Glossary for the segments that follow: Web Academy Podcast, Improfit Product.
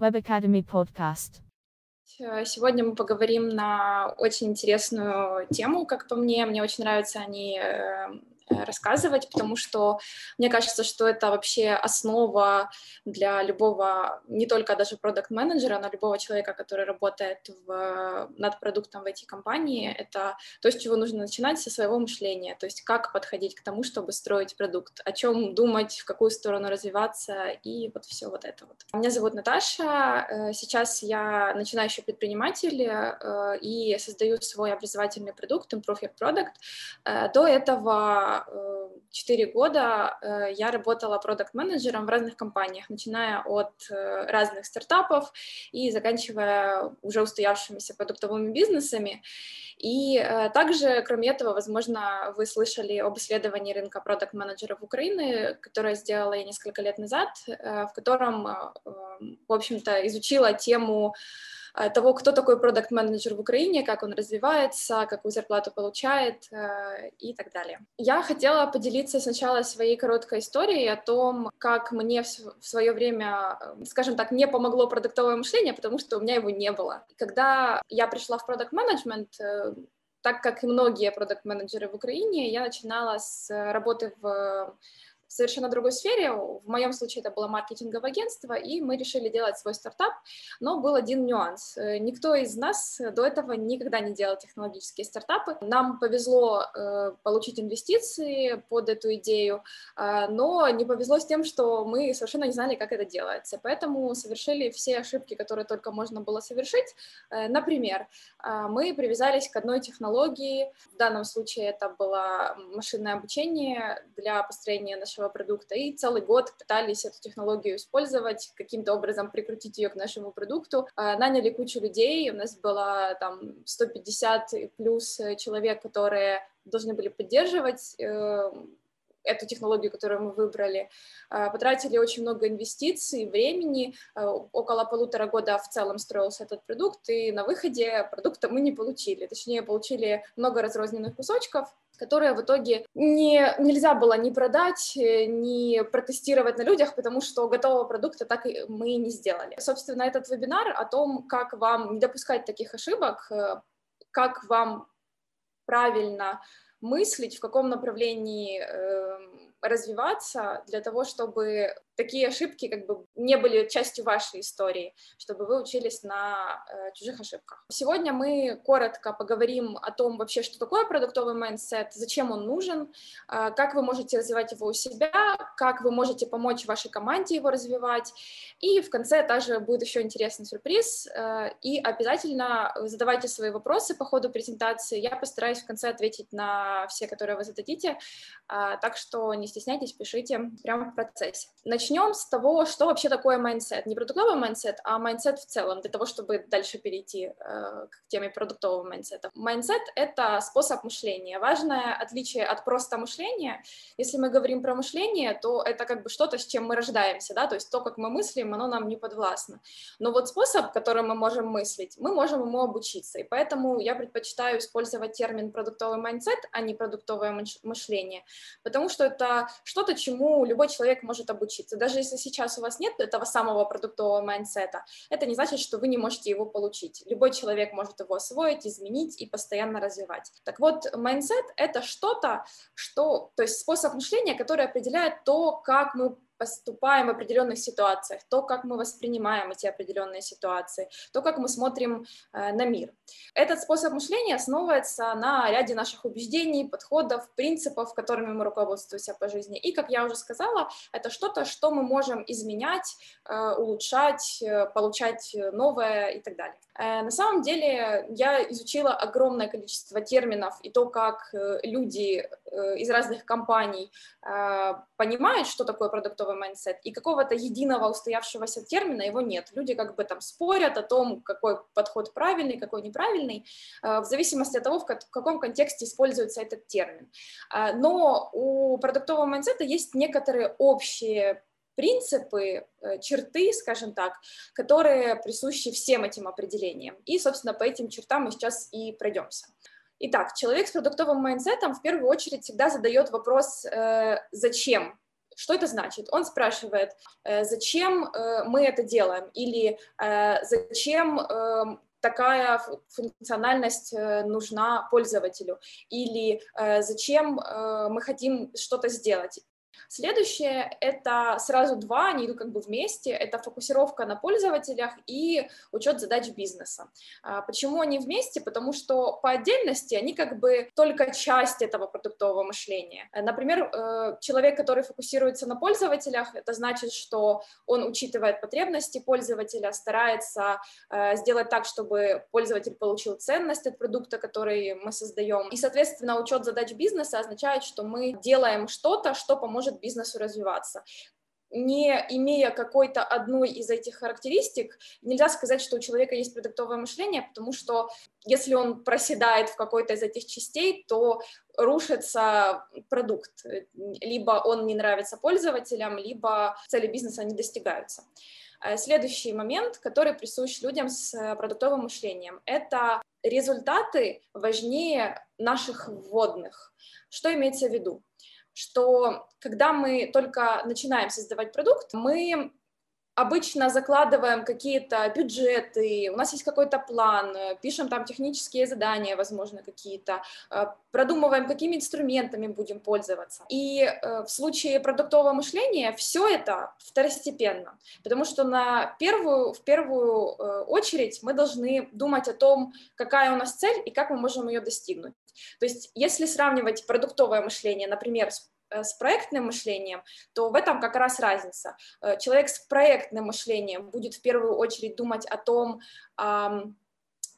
Web Academy Podcast. Сегодня мы поговорим на очень интересную тему, как по мне. Мне очень нравится о ней рассказывать, потому что мне кажется, что это вообще основа для любого, не только даже продакт-менеджера, но любого человека, который работает над продуктом в IT-компании. Это то, с чего нужно начинать, со своего мышления, то есть как подходить к тому, чтобы строить продукт, о чем думать, в какую сторону развиваться и вот все вот это вот. Меня зовут Наташа, сейчас я начинающий предприниматель и создаю свой образовательный продукт Improfit Product. До этого 4 года я работала продакт-менеджером в разных компаниях, начиная от разных стартапов и заканчивая уже устоявшимися продуктовыми бизнесами. И также, кроме этого, возможно, вы слышали об исследовании рынка продакт-менеджеров Украины, которое сделала я несколько лет назад, в котором, в общем-то, изучила тему того, кто такой продакт-менеджер в Украине, как он развивается, какую зарплату получает и так далее. Я хотела поделиться сначала своей короткой историей о том, как мне в свое время, скажем так, не помогло продуктовое мышление, потому что у меня его не было. Когда я пришла в продакт-менеджмент, так как и многие продакт-менеджеры в Украине, я начинала с работы в совершенно другой сфере. В моем случае это было маркетинговое агентство, и мы решили делать свой стартап, но был один нюанс. Никто из нас до этого никогда не делал технологические стартапы. Нам повезло получить инвестиции под эту идею, но не повезло с тем, что мы совершенно не знали, как это делается. Поэтому совершили все ошибки, которые только можно было совершить. Например, мы привязались к одной технологии. В данном случае это было машинное обучение для построения нашего продукта, и целый год пытались эту технологию использовать, каким-то образом прикрутить ее к нашему продукту. Наняли кучу людей, у нас было там 150 плюс человек, которые должны были поддерживать эту технологию, которую мы выбрали. Потратили очень много инвестиций, времени, около 1,5 года в целом строился этот продукт, и на выходе продукта мы не получили, точнее получили много разрозненных кусочков, которые в итоге нельзя было ни продать, ни протестировать на людях, потому что готового продукта так и мы не сделали. Собственно, этот вебинар о том, как вам не допускать таких ошибок, как вам правильно мыслить, в каком направлении развиваться для того, чтобы такие ошибки как бы не были частью вашей истории, чтобы вы учились на чужих ошибках. Сегодня мы коротко поговорим о том вообще, что такое продуктовый майндсет, зачем он нужен, как вы можете развивать его у себя, как вы можете помочь вашей команде его развивать. И в конце также будет еще интересный сюрприз. И обязательно задавайте свои вопросы по ходу презентации. Я постараюсь в конце ответить на все, которые вы зададите. Так что не стесняйтесь, пишите прямо в процессе. Начнем с того, что вообще такое майндсет. Не продуктовый майндсет, а майндсет в целом, для того, чтобы дальше перейти к теме продуктового майндсета. Майндсет — это способ мышления. Важное отличие от просто мышления. Если мы говорим про мышление, то это как бы что-то, с чем мы рождаемся, да, то есть то, как мы мыслим, оно нам не подвластно. Но вот способ, которым мы можем мыслить, мы можем ему обучиться. И поэтому я предпочитаю использовать термин продуктовый майндсет, а не продуктовое мышление, потому что это что-то, чему любой человек может обучиться. Даже если сейчас у вас нет этого самого продуктового майндсета, это не значит, что вы не можете его получить. Любой человек может его освоить, изменить и постоянно развивать. Так вот, майндсет — это что-то, то есть способ мышления, который определяет то, как мы поступаем в определенных ситуациях, то, как мы воспринимаем эти определенные ситуации, то, как мы смотрим на мир. Этот способ мышления основывается на ряде наших убеждений, подходов, принципов, которыми мы руководствуемся по жизни. И, как я уже сказала, это что-то, что мы можем изменять, улучшать, получать новое и так далее. На самом деле я изучила огромное количество терминов и то, как люди из разных компаний понимают, что такое продуктовый майндсет, и какого-то единого устоявшегося термина его нет. Люди как бы там спорят о том, какой подход правильный, какой неправильный, в зависимости от того, в каком контексте используется этот термин. Но у продуктового майндсета есть некоторые общие принципы, черты, скажем так, которые присущи всем этим определениям. И, собственно, по этим чертам мы сейчас и пройдемся. Итак, человек с продуктовым майндсетом в первую очередь всегда задает вопрос «зачем?». Что это значит? Он спрашивает, зачем мы это делаем или зачем такая функциональность нужна пользователю или зачем мы хотим что-то сделать. Следующее — это сразу два, они идут как бы вместе, это фокусировка на пользователях и учет задач бизнеса. Почему они вместе? Потому что по отдельности они как бы только часть этого продуктового мышления. Например, человек, который фокусируется на пользователях, это значит, что он учитывает потребности пользователя, старается сделать так, чтобы пользователь получил ценность от продукта, который мы создаем. И, соответственно, учет задач бизнеса означает, что мы делаем что-то, что поможет бизнесу развиваться. Не имея какой-то одной из этих характеристик, нельзя сказать, что у человека есть продуктовое мышление, потому что если он проседает в какой-то из этих частей, то рушится продукт. Либо он не нравится пользователям, либо цели бизнеса не достигаются. Следующий момент, который присущ людям с продуктовым мышлением, это результаты важнее наших вводных. Что имеется в виду? Что когда мы только начинаем создавать продукт, мы обычно закладываем какие-то бюджеты, у нас есть какой-то план, пишем там технические задания, возможно, какие-то, продумываем, какими инструментами будем пользоваться. И в случае продуктового мышления все это второстепенно, потому что в первую очередь мы должны думать о том, какая у нас цель и как мы можем ее достигнуть. То есть если сравнивать продуктовое мышление, например, с проектным мышлением, то в этом как раз разница. Человек с проектным мышлением будет в первую очередь думать о том,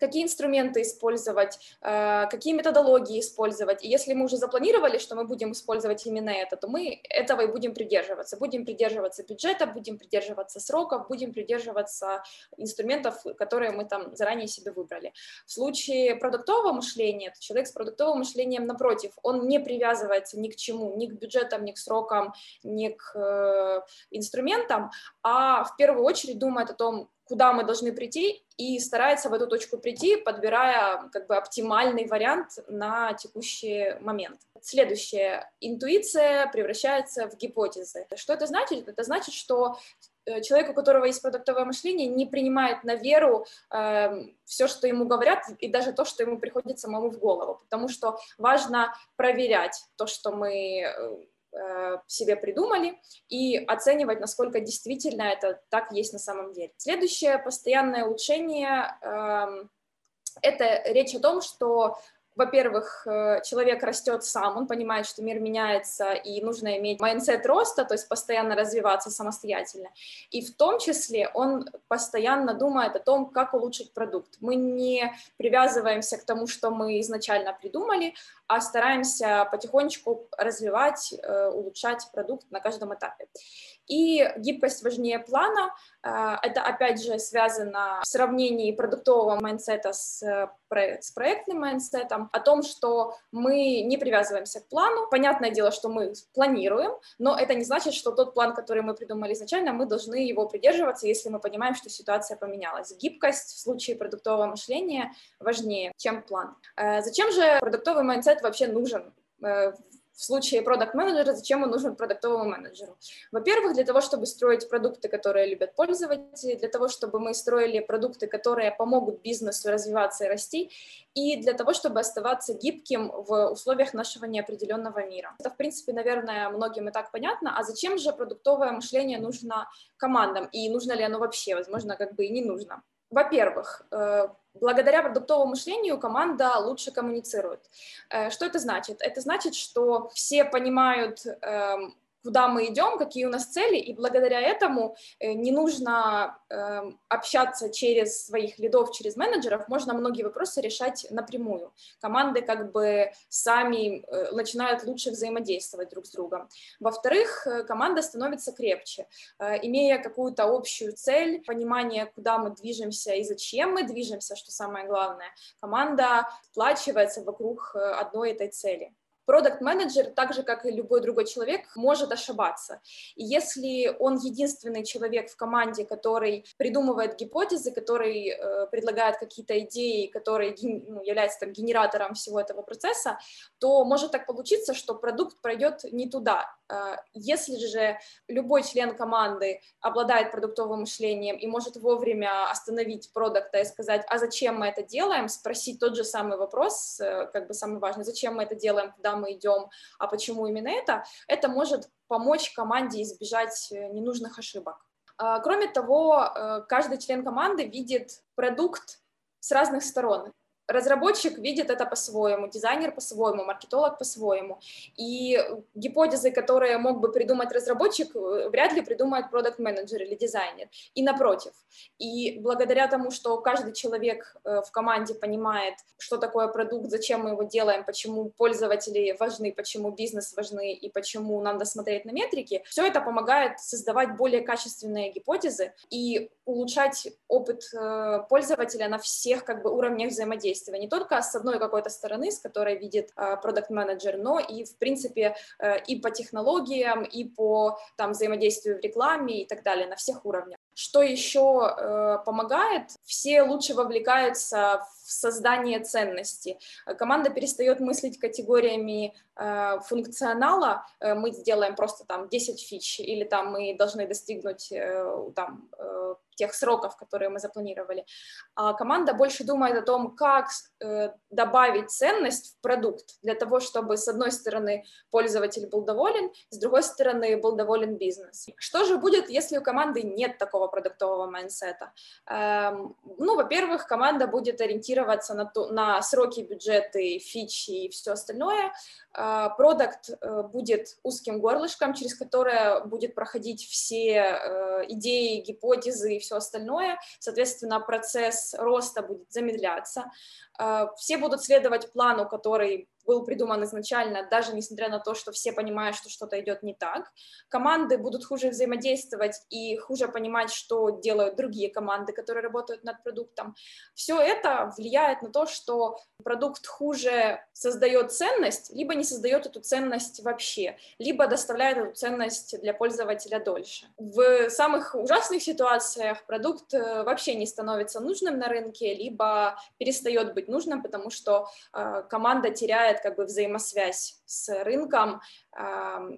какие инструменты использовать, какие методологии использовать. И если мы уже запланировали, что мы будем использовать именно это, то мы этого и будем придерживаться. Будем придерживаться бюджета, будем придерживаться сроков, будем придерживаться инструментов, которые мы там заранее себе выбрали. В случае продуктового мышления, человек с продуктовым мышлением, напротив, он не привязывается ни к чему, ни к бюджетам, ни к срокам, ни к инструментам, а в первую очередь думает о том, куда мы должны прийти, и старается в эту точку прийти, подбирая как бы оптимальный вариант на текущий момент. Следующее. Интуиция превращается в гипотезы. Что это значит? Это значит, что человек, у которого есть продуктовое мышление, не принимает на веру все, что ему говорят, и даже то, что ему приходит самому в голову, потому что важно проверять то, что мы себе придумали, и оценивать, насколько действительно это так есть на самом деле. Следующее постоянное улучшение — это речь о том, что, во-первых, человек растет сам, он понимает, что мир меняется, и нужно иметь майндсет роста, то есть постоянно развиваться самостоятельно. И в том числе он постоянно думает о том, как улучшить продукт. Мы не привязываемся к тому, что мы изначально придумали, а стараемся потихонечку развивать, улучшать продукт на каждом этапе. И гибкость важнее плана. Это, опять же, связано в сравнении продуктового майндсета с проектным майндсетом, о том, что мы не привязываемся к плану. Понятное дело, что мы планируем, но это не значит, что тот план, который мы придумали изначально, мы должны его придерживаться, если мы понимаем, что ситуация поменялась. Гибкость в случае продуктового мышления важнее, чем план. Зачем же продуктовый майндсет вообще нужен? В случае продакт-менеджера, зачем он нужен продуктовому менеджеру? Во-первых, для того, чтобы строить продукты, которые любят пользователи, для того, чтобы мы строили продукты, которые помогут бизнесу развиваться и расти, и для того, чтобы оставаться гибким в условиях нашего неопределенного мира. Это, в принципе, наверное, многим и так понятно. А зачем же продуктовое мышление нужно командам? И нужно ли оно вообще? Возможно, как бы и не нужно. Во-первых, благодаря продуктовому мышлению команда лучше коммуницирует. Что это значит? Это значит, что все понимают, куда мы идем, какие у нас цели, и благодаря этому не нужно общаться через своих лидов, через менеджеров, можно многие вопросы решать напрямую. Команды как бы сами начинают лучше взаимодействовать друг с другом. Во-вторых, команда становится крепче, имея какую-то общую цель, понимание, куда мы движемся и зачем мы движемся, что самое главное, команда сплачивается вокруг одной этой цели. Продакт-менеджер, так же, как и любой другой человек, может ошибаться. И если он единственный человек в команде, который придумывает гипотезы, который предлагает какие-то идеи, который является там генератором всего этого процесса, то может так получиться, что продукт пройдет не туда. Если же любой член команды обладает продуктовым мышлением и может вовремя остановить продукта и сказать, а зачем мы это делаем, спросить тот же самый вопрос, как бы самый важный, зачем мы это делаем, куда мы идем, а почему именно это может помочь команде избежать ненужных ошибок. Кроме того, каждый член команды видит продукт с разных сторон. Разработчик видит это по-своему, дизайнер по-своему, маркетолог по-своему. И гипотезы, которые мог бы придумать разработчик, вряд ли придумает продакт-менеджер или дизайнер. И напротив. И благодаря тому, что каждый человек в команде понимает, что такое продукт, зачем мы его делаем, почему пользователи важны, почему бизнес важны и почему нам досмотреть на метрики, все это помогает создавать более качественные гипотезы и улучшать опыт пользователя на всех как бы уровнях взаимодействия. Не только с одной какой-то стороны, с которой видит продакт-менеджер, но и, в принципе, и по технологиям, и по там, взаимодействию в рекламе и так далее, на всех уровнях. Что еще помогает? Все лучше вовлекаются в создание ценности. Команда перестает мыслить категориями функционала. Мы сделаем просто там 10 фич, или там мы должны достигнуть тех сроков, которые мы запланировали. А команда больше думает о том, как добавить ценность в продукт, для того, чтобы, с одной стороны, пользователь был доволен, с другой стороны, был доволен бизнес. Что же будет, если у команды нет такого продуктового майндсета? Во-первых, команда будет ориентироваться на сроки, бюджеты, фичи и все остальное. Продукт будет узким горлышком, через которое будет проходить все идеи, гипотезы и все остальное. Соответственно, процесс роста будет замедляться. Все будут следовать плану, который был придуман изначально, даже несмотря на то, что все понимают, что что-то идет не так. Команды будут хуже взаимодействовать и хуже понимать, что делают другие команды, которые работают над продуктом. Все это влияет на то, что продукт хуже создает ценность, либо не создает эту ценность вообще, либо доставляет эту ценность для пользователя дольше. В самых ужасных ситуациях продукт вообще не становится нужным на рынке, либо перестает быть нужным, потому что команда теряет как бы взаимосвязь с рынком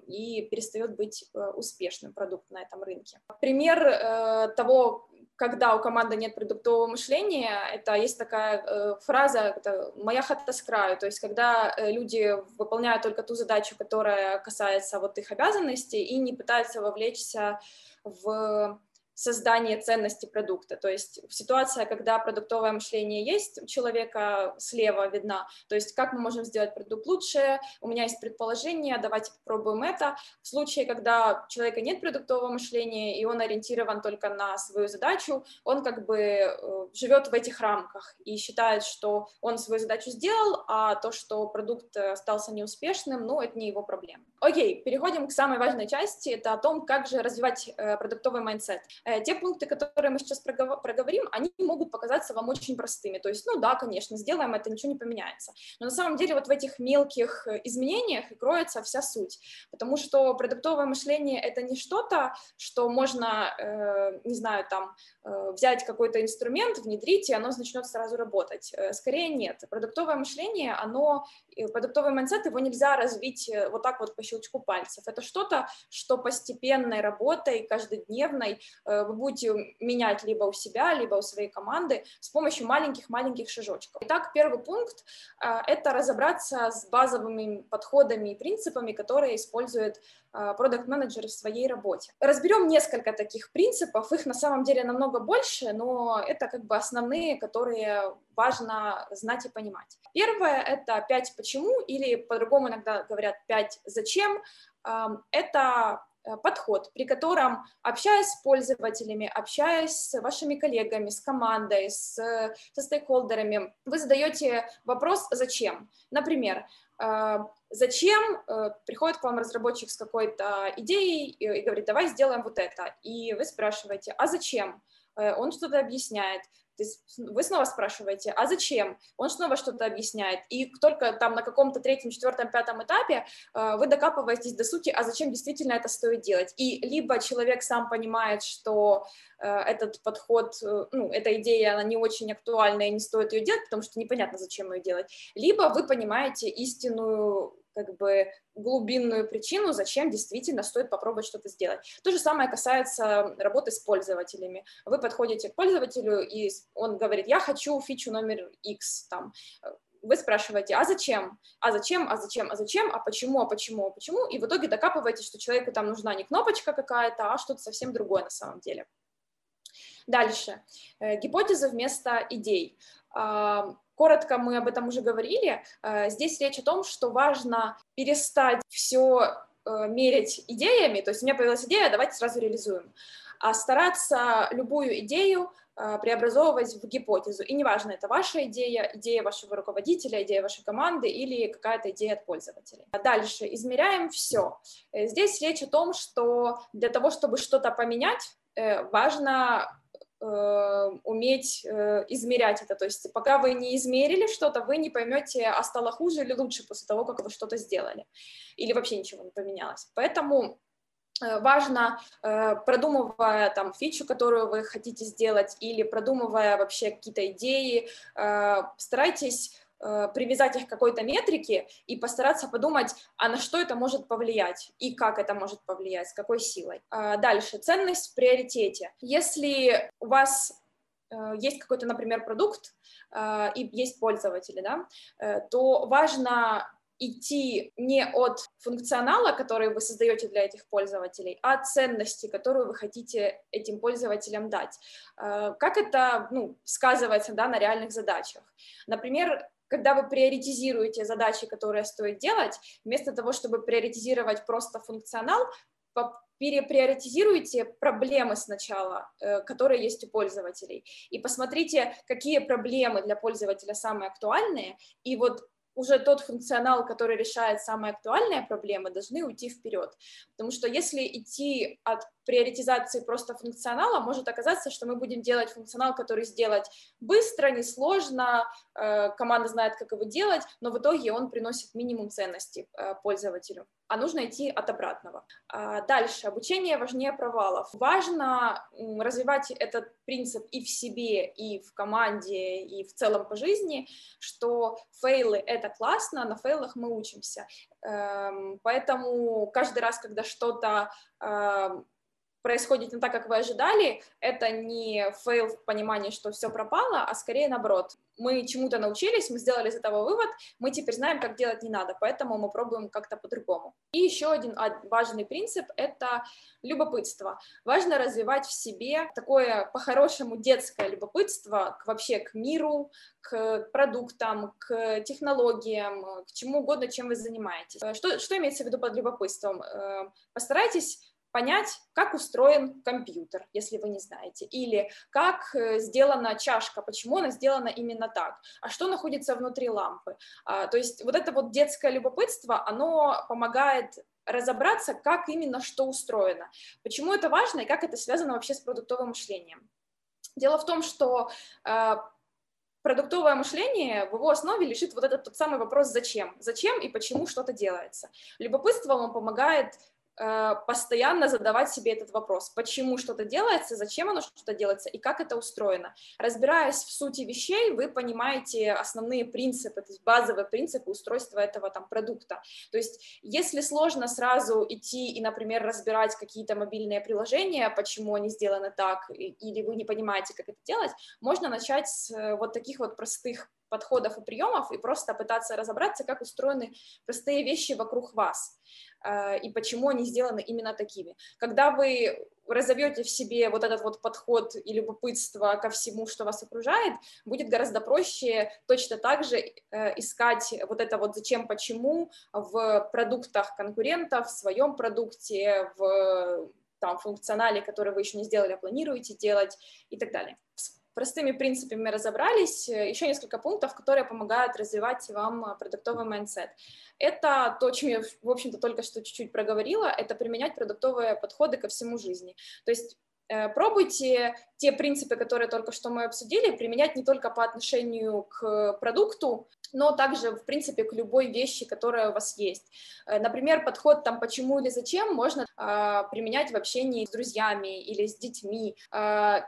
и перестает быть успешным продукт на этом рынке. Пример того, когда у команды нет продуктового мышления, это есть такая фраза, это «моя хата с краю», то есть когда люди выполняют только ту задачу, которая касается вот их обязанностей, и не пытаются вовлечься в создание ценности продукта, то есть ситуация, когда продуктовое мышление есть, у человека слева видна, то есть как мы можем сделать продукт лучше, у меня есть предположение, давайте попробуем это. В случае, когда у человека нет продуктового мышления и он ориентирован только на свою задачу, он как бы живет в этих рамках и считает, что он свою задачу сделал, а то, что продукт остался неуспешным, это не его проблема. Окей, переходим к самой важной части, это о том, как же развивать продуктовый майндсет. Те пункты, которые мы сейчас проговорим, они могут показаться вам очень простыми, то есть, да, конечно, сделаем это, ничего не поменяется, но на самом деле вот в этих мелких изменениях и кроется вся суть, потому что продуктовое мышление — это не что-то, что можно, взять какой-то инструмент, внедрить, и оно начнет сразу работать. Скорее нет, продуктовое мышление, продуктовый майндсет, его нельзя развить вот так вот по щелчку пальцев, это что-то, что постепенной работой, каждодневной, вы будете менять либо у себя, либо у своей команды с помощью маленьких-маленьких шажочков. Итак, первый пункт – это разобраться с базовыми подходами и принципами, которые использует продакт-менеджер в своей работе. Разберем несколько таких принципов, их на самом деле намного больше, но это как бы основные, которые важно знать и понимать. Первое – это 5 «почему» или по-другому иногда говорят 5 «зачем». Это подход, при котором, общаясь с пользователями, общаясь с вашими коллегами, с командой, со стейкхолдерами, вы задаете вопрос «зачем?». Например, зачем приходит к вам разработчик с какой-то идеей и говорит «давай сделаем вот это», и вы спрашиваете «а зачем?». Он что-то объясняет. вы снова спрашиваете, а зачем? Он снова что-то объясняет. И только там на каком-то третьем, четвертом, пятом этапе вы докапываетесь до сути, а зачем действительно это стоит делать. И либо человек сам понимает, что этот подход, эта идея, она не очень актуальна и не стоит ее делать, потому что непонятно, зачем ее делать. Либо вы понимаете истинную, глубинную причину, зачем действительно стоит попробовать что-то сделать. То же самое касается работы с пользователями. Вы подходите к пользователю, и он говорит, я хочу фичу номер X, там. Вы спрашиваете, а зачем? А зачем? А зачем? А зачем? А почему? А почему? А почему? И в итоге докапываетесь, что человеку там нужна не кнопочка какая-то, а что-то совсем другое на самом деле. Дальше. Гипотезы вместо идей. Коротко мы об этом уже говорили. Здесь речь о том, что важно перестать все мерить идеями, то есть у меня появилась идея, давайте сразу реализуем, а стараться любую идею преобразовывать в гипотезу. И неважно, это ваша идея, идея вашего руководителя, идея вашей команды или какая-то идея от пользователей. Дальше измеряем все. Здесь речь о том, что для того, чтобы что-то поменять, важно уметь измерять это, то есть пока вы не измерили что-то, вы не поймете, а стало хуже или лучше после того, как вы что-то сделали, или вообще ничего не поменялось. Поэтому важно, продумывая там фичу, которую вы хотите сделать, или продумывая вообще какие-то идеи, старайтесь привязать их к какой-то метрике и постараться подумать, а на что это может повлиять и как это может повлиять, с какой силой. Дальше, ценность в приоритете. Если у вас есть какой-то, например, продукт и есть пользователи, да, то важно идти не от функционала, который вы создаете для этих пользователей, а от ценности, которую вы хотите этим пользователям дать. Как это сказывается, да, на реальных задачах? Например, когда вы приоритизируете задачи, которые стоит делать, вместо того, чтобы приоритизировать просто функционал, переприоритизируйте проблемы сначала, которые есть у пользователей, и посмотрите, какие проблемы для пользователя самые актуальные, и вот уже тот функционал, который решает самые актуальные проблемы, должны уйти вперед. Потому что если идти от приоритизации просто функционала, может оказаться, что мы будем делать функционал, который сделать быстро, несложно, команда знает, как его делать, но в итоге он приносит минимум ценности пользователю. А нужно идти от обратного. Дальше. Обучение важнее провалов. Важно развивать этот принцип и в себе, и в команде, и в целом по жизни, что фейлы — это классно, на фейлах мы учимся. Поэтому каждый раз, когда что-то происходит не так, как вы ожидали, это не фейл в понимании, что все пропало, а скорее наоборот. Мы чему-то научились, мы сделали из этого вывод, мы теперь знаем, как делать не надо, поэтому мы пробуем как-то по-другому. И еще один важный принцип — это любопытство. Важно развивать в себе такое по-хорошему детское любопытство вообще к миру, к продуктам, к технологиям, к чему угодно, чем вы занимаетесь. Что имеется в виду под любопытством? Постарайтесь понять, как устроен компьютер, если вы не знаете, или как сделана чашка, почему она сделана именно так, а что находится внутри лампы. То есть вот это вот детское любопытство, оно помогает разобраться, как именно что устроено, почему это важно и как это связано вообще с продуктовым мышлением. Дело в том, что продуктовое мышление, в его основе лежит вот этот тот самый вопрос «зачем?». Зачем и почему что-то делается. Любопытство вам помогает постоянно задавать себе этот вопрос, почему что-то делается, зачем оно что-то делается и как это устроено. Разбираясь в сути вещей, вы понимаете основные принципы, то есть базовые принципы устройства этого там продукта. То есть если сложно сразу идти и, например, разбирать какие-то мобильные приложения, почему они сделаны так, или вы не понимаете, как это делать, можно начать с вот таких вот простых подходов и приемов и просто пытаться разобраться, как устроены простые вещи вокруг вас и почему они сделаны именно такими. Когда вы разовьете в себе вот этот вот подход и любопытство ко всему, что вас окружает, будет гораздо проще точно так же искать вот это вот «зачем, почему» в продуктах конкурентов, в своем продукте, в там, функционале, который вы еще не сделали, а планируете делать и так далее. Простыми принципами разобрались. Еще несколько пунктов, которые помогают развивать вам продуктовый майндсет. Это то, чем я, в общем-то, только что чуть-чуть проговорила, это применять продуктовые подходы ко всему жизни. То есть пробуйте те принципы, которые только что мы обсудили, применять не только по отношению к продукту, но также, в принципе, к любой вещи, которая у вас есть. Например, подход там «почему» или «зачем» можно применять в общении с друзьями или с детьми.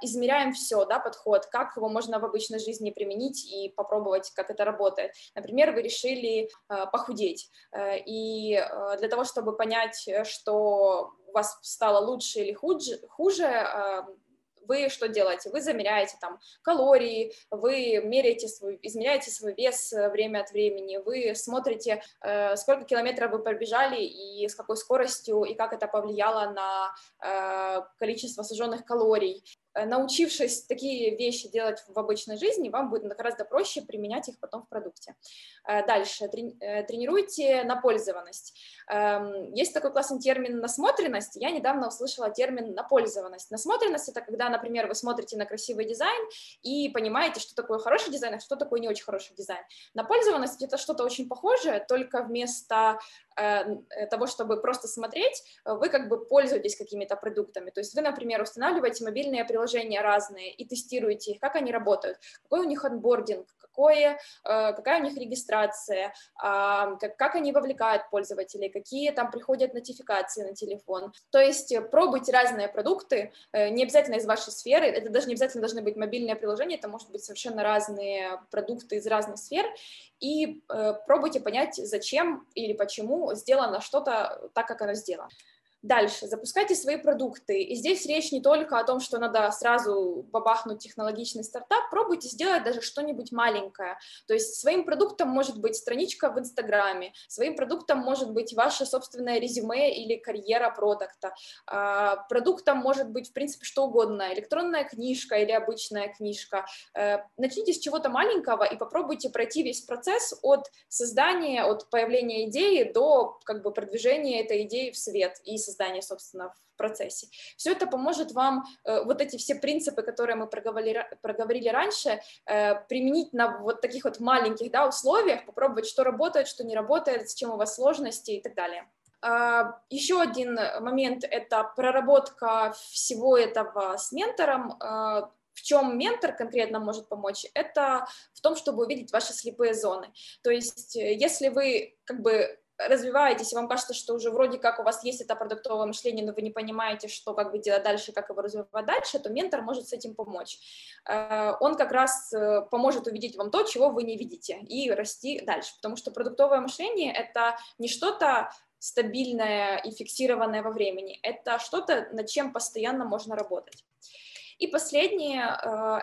Измеряем все, да, подход, как его можно в обычной жизни применить и попробовать, как это работает. Например, вы решили похудеть, и для того, чтобы понять, что у вас стало лучше или хуже, вы что делаете? Вы замеряете там калории, вы измеряете свой вес время от времени, вы смотрите, сколько километров вы пробежали и с какой скоростью, и как это повлияло на количество сожженных калорий. Научившись такие вещи делать в обычной жизни, вам будет гораздо проще применять их потом в продукте. Дальше. Тренируйте напользованность. Есть такой классный термин «насмотренность». Я недавно услышала термин «напользованность». Насмотренность – это когда, например, вы смотрите на красивый дизайн и понимаете, что такое хороший дизайн, а что такое не очень хороший дизайн. Напользованность – это что-то очень похожее, только вместо того, чтобы просто смотреть, вы как бы пользуетесь какими-то продуктами. То есть вы, например, устанавливаете мобильные приложения разные и тестируете их, как они работают, какой у них онбординг, какая у них регистрация, как они вовлекают пользователей, какие там приходят нотификации на телефон. То есть пробуйте разные продукты, не обязательно из вашей сферы, это даже не обязательно должны быть мобильные приложения, это может быть совершенно разные продукты из разных сфер, и пробуйте понять, зачем или почему сделано что-то так, как оно сделано. Дальше, запускайте свои продукты, и здесь речь не только о том, что надо сразу бабахнуть технологичный стартап, пробуйте сделать даже что-нибудь маленькое, то есть своим продуктом может быть страничка в Инстаграме, своим продуктом может быть ваше собственное резюме или карьера продукта, продуктом может быть, в принципе, что угодно, электронная книжка или обычная книжка, начните с чего-то маленького и попробуйте пройти весь процесс от создания, от появления идеи до, как бы, продвижения этой идеи в свет и создания, собственно, в процессе. Все это поможет вам вот эти все принципы, которые мы проговорили раньше, применить на вот таких вот маленьких, да, условиях, попробовать, что работает, что не работает, с чем у вас сложности и так далее. Еще один момент – это проработка всего этого с ментором. В чем ментор конкретно может помочь, это в том, чтобы увидеть ваши слепые зоны. То есть если вы, как бы, развиваетесь, и вам кажется, что уже вроде как у вас есть это продуктовое мышление, но вы не понимаете, что как бы делать дальше, как его развивать дальше, то ментор может с этим помочь. Он как раз поможет увидеть вам то, чего вы не видите, и расти дальше, потому что продуктовое мышление – это не что-то стабильное и фиксированное во времени, это что-то, над чем постоянно можно работать. И последнее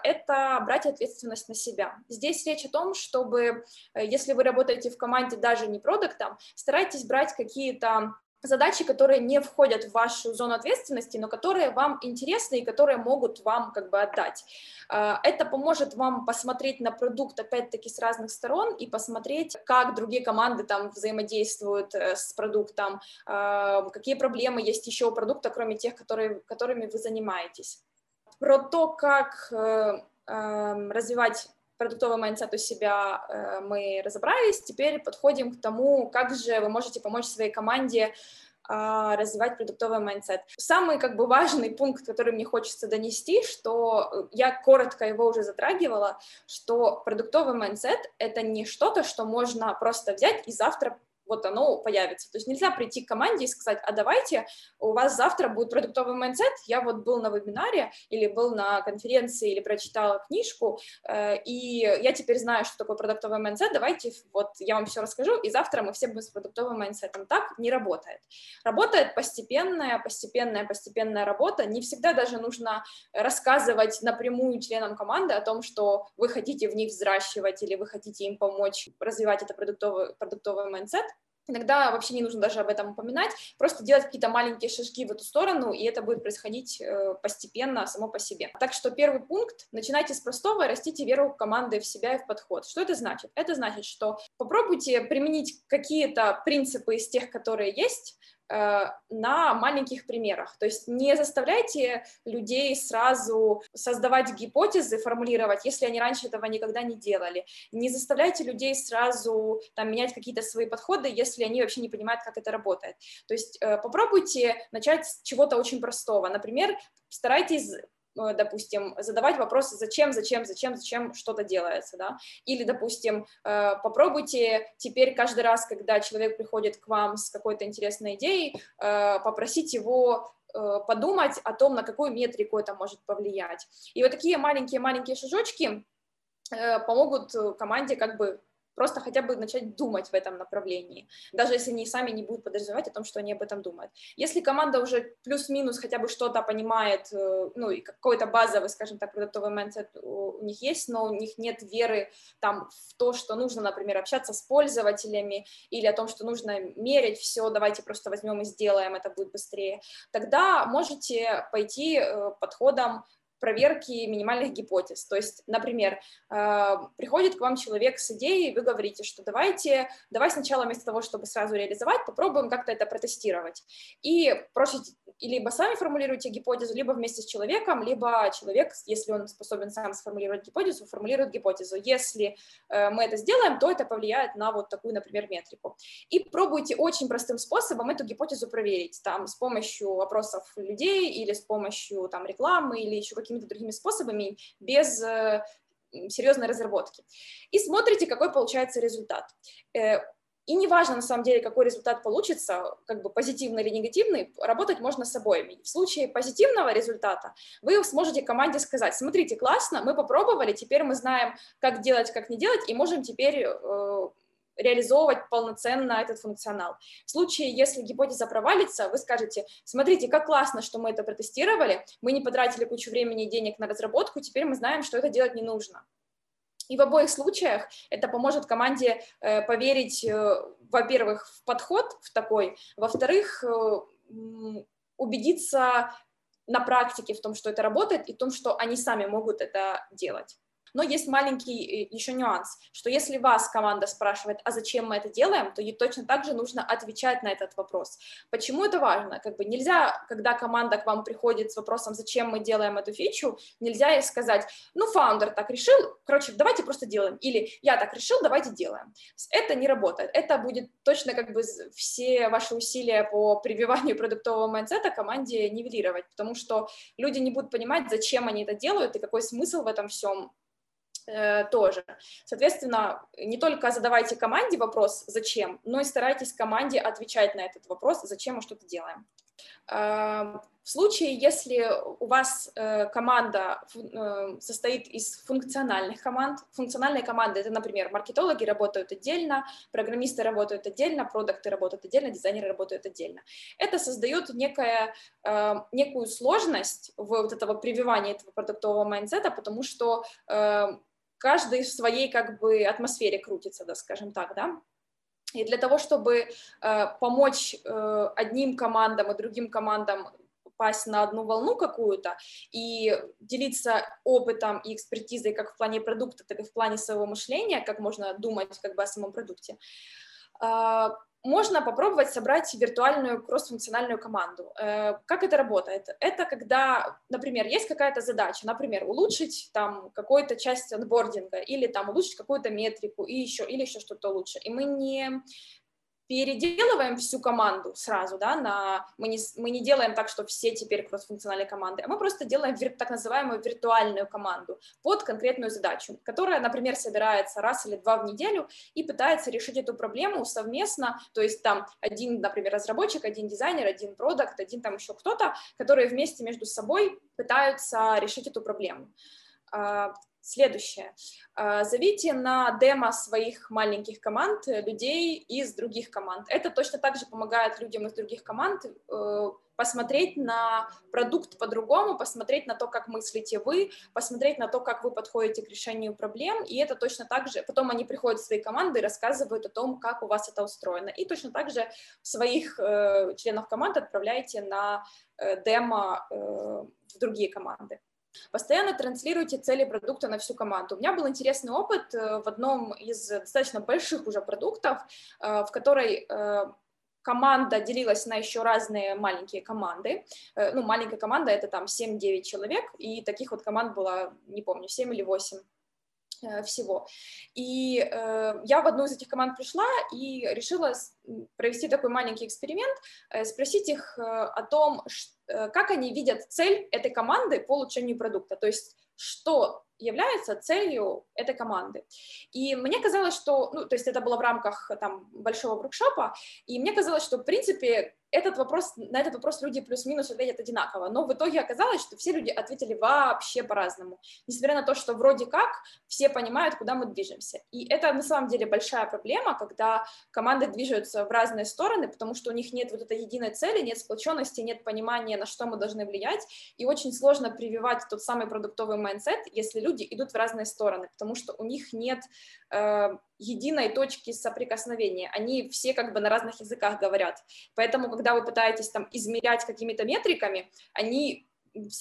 – это брать ответственность на себя. Здесь речь о том, чтобы, если вы работаете в команде даже не продуктом, старайтесь брать какие-то задачи, которые не входят в вашу зону ответственности, но которые вам интересны и которые могут вам, как бы, отдать. Это поможет вам посмотреть на продукт, опять-таки, с разных сторон и посмотреть, как другие команды там взаимодействуют с продуктом, какие проблемы есть еще у продукта, кроме тех, которыми вы занимаетесь. Про то, как развивать продуктовый майндсет у себя, мы разобрались. Теперь подходим к тому, как же вы можете помочь своей команде развивать продуктовый майндсет. Самый, как бы, важный пункт, который мне хочется донести, что я коротко его уже затрагивала, что продуктовый майндсет — это не что-то, что можно просто взять и завтра вот оно появится. То есть нельзя прийти к команде и сказать: а давайте у вас завтра будет продуктовый майндсет, я вот был на вебинаре или был на конференции или прочитала книжку, и я теперь знаю, что такое продуктовый майндсет, давайте вот я вам все расскажу, и завтра мы все будем с продуктовым майндсетом. Так не работает. Работает постепенная работа, не всегда даже нужно рассказывать напрямую членам команды о том, что вы хотите в них взращивать или вы хотите им помочь развивать это продуктовый майндсет. Иногда вообще не нужно даже об этом упоминать, просто делать какие-то маленькие шажки в эту сторону, и это будет происходить постепенно, само по себе. Так что первый пункт – начинайте с простого, растите веру команды в себя и в подход. Что это значит? Это значит, что попробуйте применить какие-то принципы из тех, которые есть, на маленьких примерах. То есть не заставляйте людей сразу создавать гипотезы, формулировать, если они раньше этого никогда не делали. Не заставляйте людей сразу там менять какие-то свои подходы, если они вообще не понимают, как это работает. То есть попробуйте начать с чего-то очень простого. Например, старайтесь допустим, задавать вопросы «зачем что-то делается», да? Или, допустим, попробуйте теперь каждый раз, когда человек приходит к вам с какой-то интересной идеей, попросить его подумать о том, на какую метрику это может повлиять. И вот такие маленькие-маленькие шажочки помогут команде как бы просто хотя бы начать думать в этом направлении, даже если они сами не будут подразумевать о том, что они об этом думают. Если команда уже плюс-минус хотя бы что-то понимает, ну, и какой-то базовый, скажем так, продуктовый mindset у них есть, но у них нет веры там в то, что нужно, например, общаться с пользователями или о том, что нужно мерить все, давайте просто возьмем и сделаем, это будет быстрее, тогда можете пойти подходом проверки минимальных гипотез. То есть, например, приходит к вам человек с идеей, и вы говорите, что давай сначала вместо того, чтобы сразу реализовать, попробуем как-то это протестировать. И просите, либо сами формулируйте гипотезу, либо вместе с человеком, либо человек, если он способен сам сформулировать гипотезу, формулирует гипотезу. Если мы это сделаем, то это повлияет на вот такую, например, метрику. И пробуйте очень простым способом эту гипотезу проверить, там, с помощью вопросов людей или с помощью там, рекламы или еще каких-то другими способами, без серьезной разработки. И смотрите, какой получается результат. И неважно, на самом деле, какой результат получится, как бы позитивный или негативный, работать можно с обоими. В случае позитивного результата вы сможете команде сказать: смотрите, классно, мы попробовали, теперь мы знаем, как делать, как не делать, и можем теперь реализовывать полноценно этот функционал. В случае, если гипотеза провалится, вы скажете: смотрите, как классно, что мы это протестировали, мы не потратили кучу времени и денег на разработку, теперь мы знаем, что это делать не нужно. И в обоих случаях это поможет команде поверить, во-первых, в подход в такой, во-вторых, убедиться на практике в том, что это работает, и в том, что они сами могут это делать. Но есть маленький еще нюанс, что если вас команда спрашивает, а зачем мы это делаем, то ей точно так же нужно отвечать на этот вопрос. Почему это важно? Как бы нельзя, когда команда к вам приходит с вопросом, зачем мы делаем эту фичу, нельзя ей сказать, ну, фаундер так решил, короче, давайте просто делаем, или я так решил, давайте делаем. Это не работает. Это будет точно как бы все ваши усилия по прививанию продуктового майндсета команде нивелировать, потому что люди не будут понимать, зачем они это делают и какой смысл в этом всем тоже. Соответственно, не только задавайте команде вопрос «зачем?», но и старайтесь команде отвечать на этот вопрос «зачем мы что-то делаем?». В случае, если у вас команда состоит из функциональных команд, функциональные команды — это, например, маркетологи работают отдельно, программисты работают отдельно, продакты работают отдельно, дизайнеры работают отдельно. Это создает некую сложность в вот этого прививания этого продуктового майндсета, потому что каждый в своей как бы атмосфере крутится, да, скажем так, да. И для того, чтобы помочь одним командам и другим командам пасть на одну волну какую-то и делиться опытом и экспертизой как в плане продукта, так и в плане своего мышления, как можно думать как бы о самом продукте, можно попробовать собрать виртуальную кросс-функциональную команду. Как это работает? Это когда, например, есть какая-то задача, например, улучшить там какую-то часть онбординга или там улучшить какую-то метрику или еще что-то лучше. И мы не переделываем всю команду сразу, да, мы не делаем так, что все теперь кросс-функциональные команды, а мы просто делаем так называемую виртуальную команду под конкретную задачу, которая, например, собирается раз или два в неделю и пытается решить эту проблему совместно, то есть там один, например, разработчик, один дизайнер, один продакт, один там еще кто-то, которые вместе между собой пытаются решить эту проблему. Следующее. Зовите на демо своих маленьких команд людей из других команд. Это точно так же помогает людям из других команд посмотреть на продукт по-другому, посмотреть на то, как мыслите вы, посмотреть на то, как вы подходите к решению проблем, и это точно так же. Потом они приходят в свои команды и рассказывают о том, как у вас это устроено. И точно так же своих членов команд отправляйте на демо в другие команды. Постоянно транслируйте цели продукта на всю команду. У меня был интересный опыт в одном из достаточно больших уже продуктов, в которой команда делилась на еще разные маленькие команды. Ну, маленькая команда — это там 7-9 человек, и таких вот команд было, не помню, 7 или 8 всего. И я в одну из этих команд пришла и решила провести такой маленький эксперимент, спросить их о том, как они видят цель этой команды по улучшению продукта, то есть что является целью этой команды. И мне казалось, что, то есть это было в рамках там большого воркшопа, и мне казалось, что в принципе на этот вопрос люди плюс-минус ответят одинаково, но в итоге оказалось, что все люди ответили вообще по-разному, несмотря на то, что вроде как все понимают, куда мы движемся. И это на самом деле большая проблема, когда команды движутся в разные стороны, потому что у них нет вот этой единой цели, нет сплоченности, нет понимания, на что мы должны влиять, и очень сложно прививать тот самый продуктовый майндсет, если люди идут в разные стороны, потому что у них нет единой точки соприкосновения, они все как бы на разных языках говорят, поэтому, когда вы пытаетесь там измерять какими-то метриками,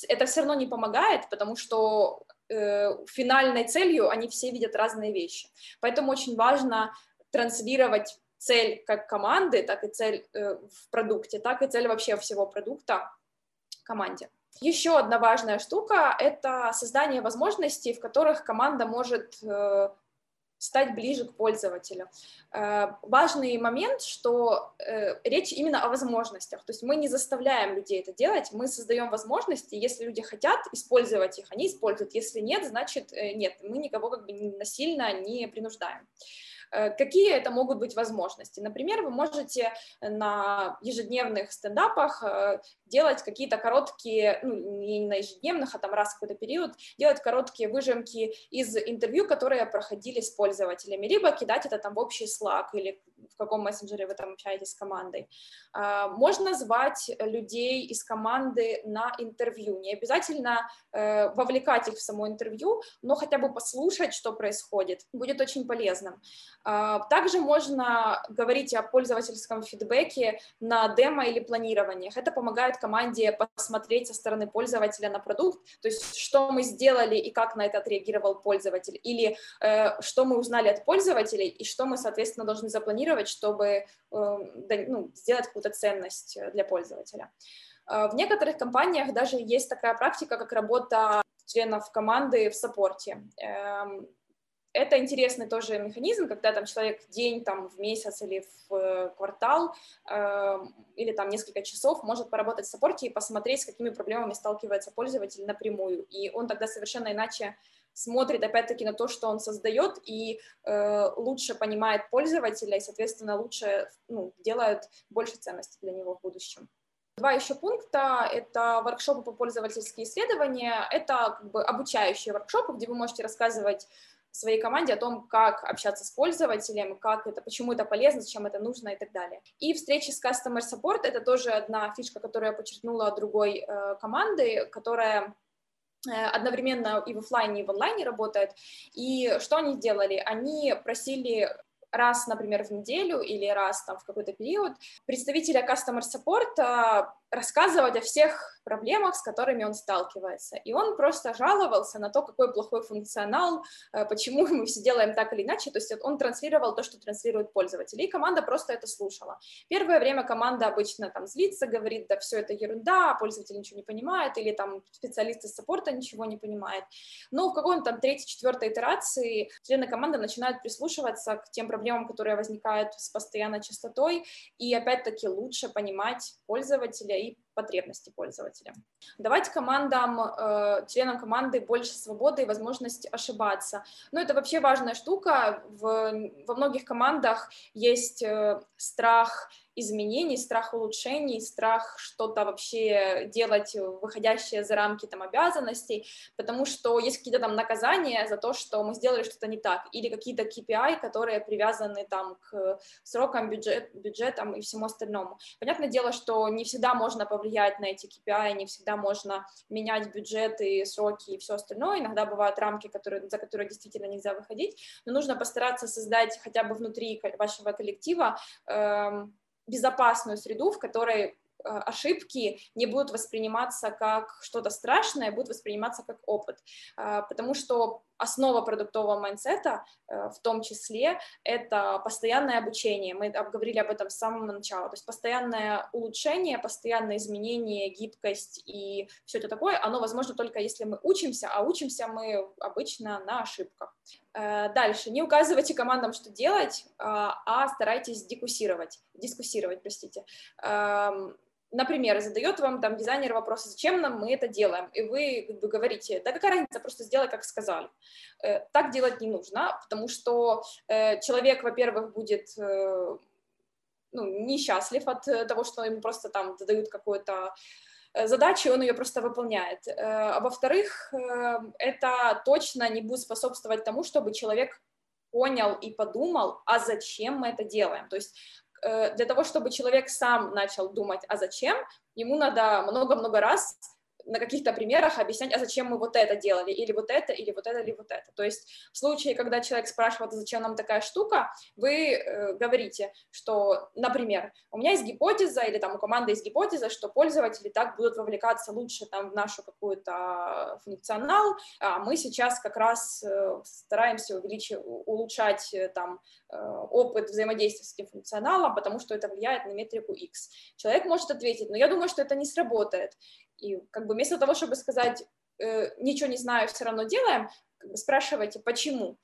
это все равно не помогает, потому что финальной целью они все видят разные вещи, поэтому очень важно транслировать цель как команды, так и цель в продукте, так и цель вообще всего продукта команде. Еще одна важная штука – это создание возможностей, в которых команда может стать ближе к пользователю. Важный момент, что речь именно о возможностях, то есть мы не заставляем людей это делать, мы создаем возможности, если люди хотят использовать их, они используют, если нет, значит нет, мы никого как бы насильно не принуждаем. Какие это могут быть возможности? Например, вы можете на ежедневных стендапах делать какие-то короткие, не на ежедневных, а там раз в какой-то период, делать короткие выжимки из интервью, которые проходили с пользователями, либо кидать это там в общий Slack или в каком мессенджере вы там общаетесь с командой. Можно звать людей из команды на интервью, не обязательно вовлекать их в само интервью, но хотя бы послушать, что происходит, будет очень полезным. Также можно говорить о пользовательском фидбэке на демо или планированиях. Это помогает команде посмотреть со стороны пользователя на продукт, то есть что мы сделали и как на это отреагировал пользователь, или что мы узнали от пользователей и что мы, соответственно, должны запланировать, чтобы сделать какую-то ценность для пользователя. В некоторых компаниях даже есть такая практика, как работа членов команды в саппорте. Это интересный тоже механизм, когда там человек день, там, в месяц или в квартал или там несколько часов может поработать в саппорте и посмотреть, с какими проблемами сталкивается пользователь напрямую. И он тогда совершенно иначе смотрит опять-таки на то, что он создает, и лучше понимает пользователя и, соответственно, лучше делает больше ценности для него в будущем. Два еще пункта – это воркшопы по пользовательские исследования. Это как бы обучающие воркшопы, где вы можете рассказывать своей команде о том, как общаться с пользователем, почему это полезно, зачем это нужно и так далее. И встречи с Customer Support – это тоже одна фишка, которую я подчеркнула от другой команды, которая одновременно и в офлайне, и в онлайне работает. И что они делали? Они просили раз, например, в неделю или раз там в какой-то период представителя Customer Support рассказывать о всех проблемах, с которыми он сталкивается. И он просто жаловался на то, какой плохой функционал, почему мы все делаем так или иначе. То есть он транслировал то, что транслирует пользователь, и команда просто это слушала. Первое время команда обычно там злится, говорит, да все это ерунда, пользователь ничего не понимает, или там специалисты саппорта ничего не понимает. Но в каком-то там третьей-четвертой итерации члены команды начинают прислушиваться к тем проблемам, которые возникают с постоянной частотой, и опять-таки лучше понимать пользователя и потребности пользователя. Давать членам команды больше свободы и возможность ошибаться. Это вообще важная штука. Во многих командах есть страх изменений, страх улучшений, страх что-то вообще делать, выходящее за рамки там обязанностей, потому что есть какие-то там наказания за то, что мы сделали что-то не так, или какие-то KPI, которые привязаны там к срокам, бюджетам и всему остальному. Понятное дело, что не всегда можно повлиять на эти KPI, не всегда можно менять бюджеты, сроки и все остальное, иногда бывают рамки, за которые действительно нельзя выходить, но нужно постараться создать хотя бы внутри вашего коллектива безопасную среду, в которой ошибки не будут восприниматься как что-то страшное, будут восприниматься как опыт, потому что основа продуктового майндсета, в том числе, это постоянное обучение. Мы говорили об этом с самого начала. То есть постоянное улучшение, постоянное изменение, гибкость и все это такое, оно возможно только если мы учимся, а учимся мы обычно на ошибках. Дальше. Не указывайте командам, что делать, а старайтесь дискуссировать. например, задает вам там дизайнер вопрос, зачем нам мы это делаем, и вы как бы говорите, да какая разница, просто сделай, как сказали. Так делать не нужно, потому что человек, во-первых, будет несчастлив от того, что ему просто там дают какую-то задачу, он ее просто выполняет. А во-вторых, это точно не будет способствовать тому, чтобы человек понял и подумал, а зачем мы это делаем. То есть для того, чтобы человек сам начал думать, а зачем, ему надо много-много раз на каких-то примерах объяснять, а зачем мы вот это делали, или вот это, или вот это, или вот это. То есть в случае, когда человек спрашивает, зачем нам такая штука, вы говорите, что, например, у меня есть гипотеза, или там у команды есть гипотеза, что пользователи так будут вовлекаться лучше там в нашу какую-то функционал, а мы сейчас как раз стараемся улучшать там опыт взаимодействия с этим функционалом, потому что это влияет на метрику X. Человек может ответить, но я думаю, что это не сработает. И как бы вместо того, чтобы сказать «ничего не знаю, все равно делаем», как бы спрашивайте «почему?»,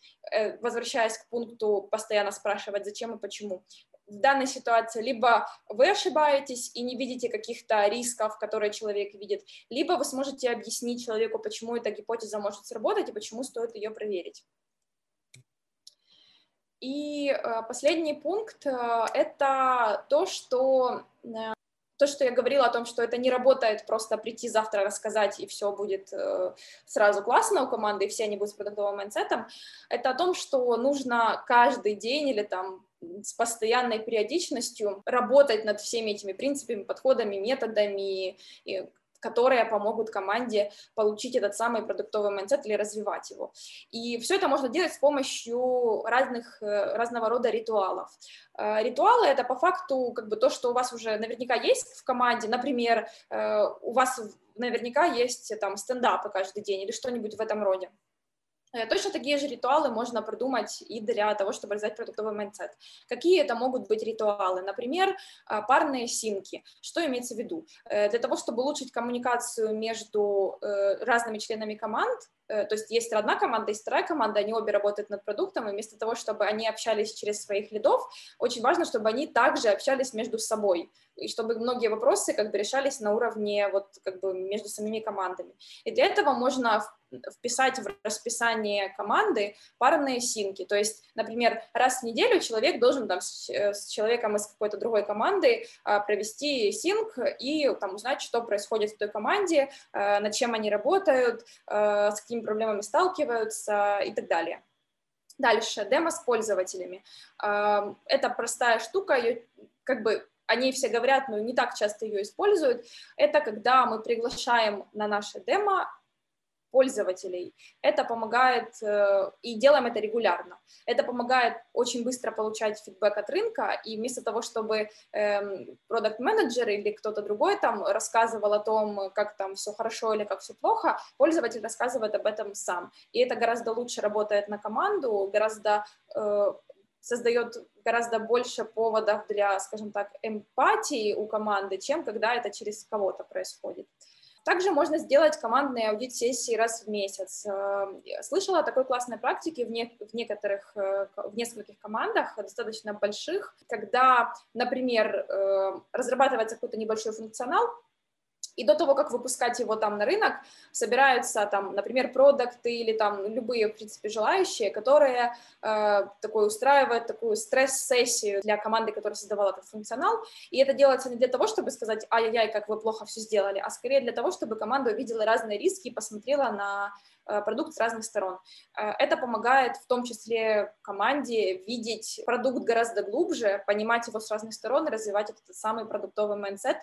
возвращаясь к пункту «постоянно спрашивать зачем и почему». В данной ситуации либо вы ошибаетесь и не видите каких-то рисков, которые человек видит, либо вы сможете объяснить человеку, почему эта гипотеза может сработать и почему стоит ее проверить. И последний пункт – это то, что я говорила о том, что это не работает просто прийти завтра, рассказать, и все будет сразу классно у команды, и все они будут с продуктовым майндсетом, это о том, что нужно каждый день или там с постоянной периодичностью работать над всеми этими принципами, подходами, методами, которые помогут команде получить этот самый продуктовый майндсет или развивать его. И все это можно делать с помощью разного рода ритуалов. Ритуалы — это по факту как бы то, что у вас уже наверняка есть в команде. Например, у вас наверняка есть там стендапы каждый день или что-нибудь в этом роде. Точно такие же ритуалы можно придумать и для того, чтобы развивать продуктовый майндсет. Какие это могут быть ритуалы? Например, парные синки. Что имеется в виду? Для того, чтобы улучшить коммуникацию между разными членами команд, то есть есть одна команда, есть вторая команда, они обе работают над продуктом, и вместо того, чтобы они общались через своих лидов, очень важно, чтобы они также общались между собой, и чтобы многие вопросы как бы решались на уровне вот как бы между самими командами. И для этого можно вписать в расписание команды парные синки, то есть, например, раз в неделю человек должен там с человеком из какой-то другой команды провести синк и там узнать, что происходит в той команде, над чем они работают, с какими проблемами сталкиваются и так далее. Дальше, демо с пользователями. Это простая штука, ее как бы они все говорят, но не так часто ее используют. Это когда мы приглашаем на наше демо пользователей. Это помогает, и делаем это регулярно, это помогает очень быстро получать фидбэк от рынка, и вместо того, чтобы продакт-менеджер или кто-то другой там рассказывал о том, как там все хорошо или как все плохо, пользователь рассказывает об этом сам, и это гораздо лучше работает на команду, создает гораздо больше поводов для, скажем так, эмпатии у команды, чем когда это через кого-то происходит. Также можно сделать командные аудит-сессии раз в месяц. Слышала о такой классной практике в нескольких командах, достаточно больших, когда, например, разрабатывается какой-то небольшой функционал, и до того, как выпускать его там на рынок, собираются там, например, продукты или там любые, в принципе, желающие, которые устраивают такую стресс-сессию для команды, которая создавала этот функционал. И это делается не для того, чтобы сказать «ай-яй-яй, как вы плохо все сделали», а скорее для того, чтобы команда увидела разные риски и посмотрела на продукт с разных сторон. Это помогает в том числе команде видеть продукт гораздо глубже, понимать его с разных сторон и развивать этот самый продуктовый майндсет,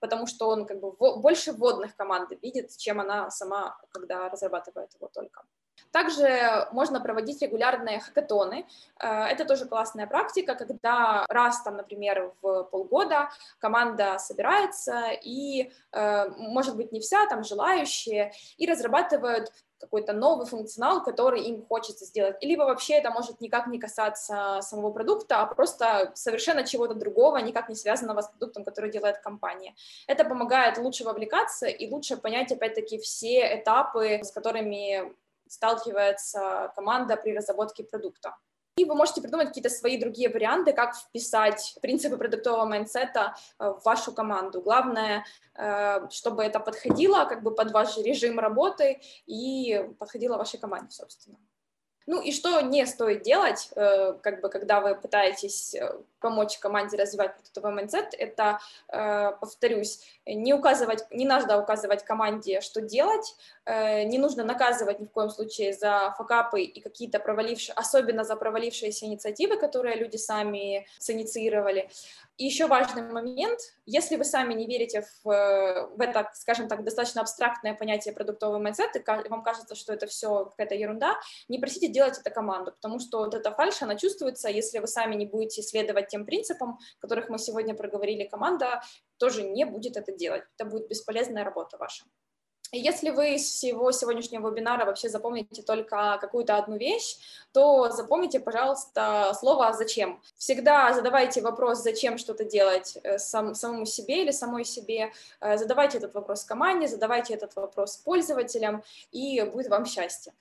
потому что он как бы больше вводных команды видит, чем она сама, когда разрабатывает его только. Также можно проводить регулярные хакатоны. Это тоже классная практика, когда раз, там, например, в полгода команда собирается и, может быть, не вся, там желающие, и разрабатывают какой-то новый функционал, который им хочется сделать. Либо вообще это может никак не касаться самого продукта, а просто совершенно чего-то другого, никак не связанного с продуктом, который делает компания. Это помогает лучше вовлекаться и лучше понять, опять-таки, все этапы, с которыми сталкивается команда при разработке продукта. И вы можете придумать какие-то свои другие варианты, как вписать принципы продуктового майндсета в вашу команду. Главное, чтобы это подходило как бы под ваш режим работы и подходило вашей команде, собственно. Ну и что не стоит делать, как бы, когда вы пытаетесь помочь команде развивать продуктовый майндсет, это, повторюсь, не надо указывать команде, что делать, не нужно наказывать ни в коем случае за факапы и какие-то особенно за провалившиеся инициативы, которые люди сами синициировали. И еще важный момент, если вы сами не верите в это, скажем так, достаточно абстрактное понятие продуктовый майндсет, и вам кажется, что это все какая-то ерунда, не просите делать это команду, потому что вот эта фальшь, она чувствуется, если вы сами не будете следовать тем принципам, которых мы сегодня проговорили, команда тоже не будет это делать, это будет бесполезная работа ваша. И если вы из всего сегодняшнего вебинара вообще запомните только какую-то одну вещь, то запомните, пожалуйста, слово «зачем». Всегда задавайте вопрос «зачем что-то делать» самому себе или самой себе, задавайте этот вопрос команде, задавайте этот вопрос пользователям, и будет вам счастье.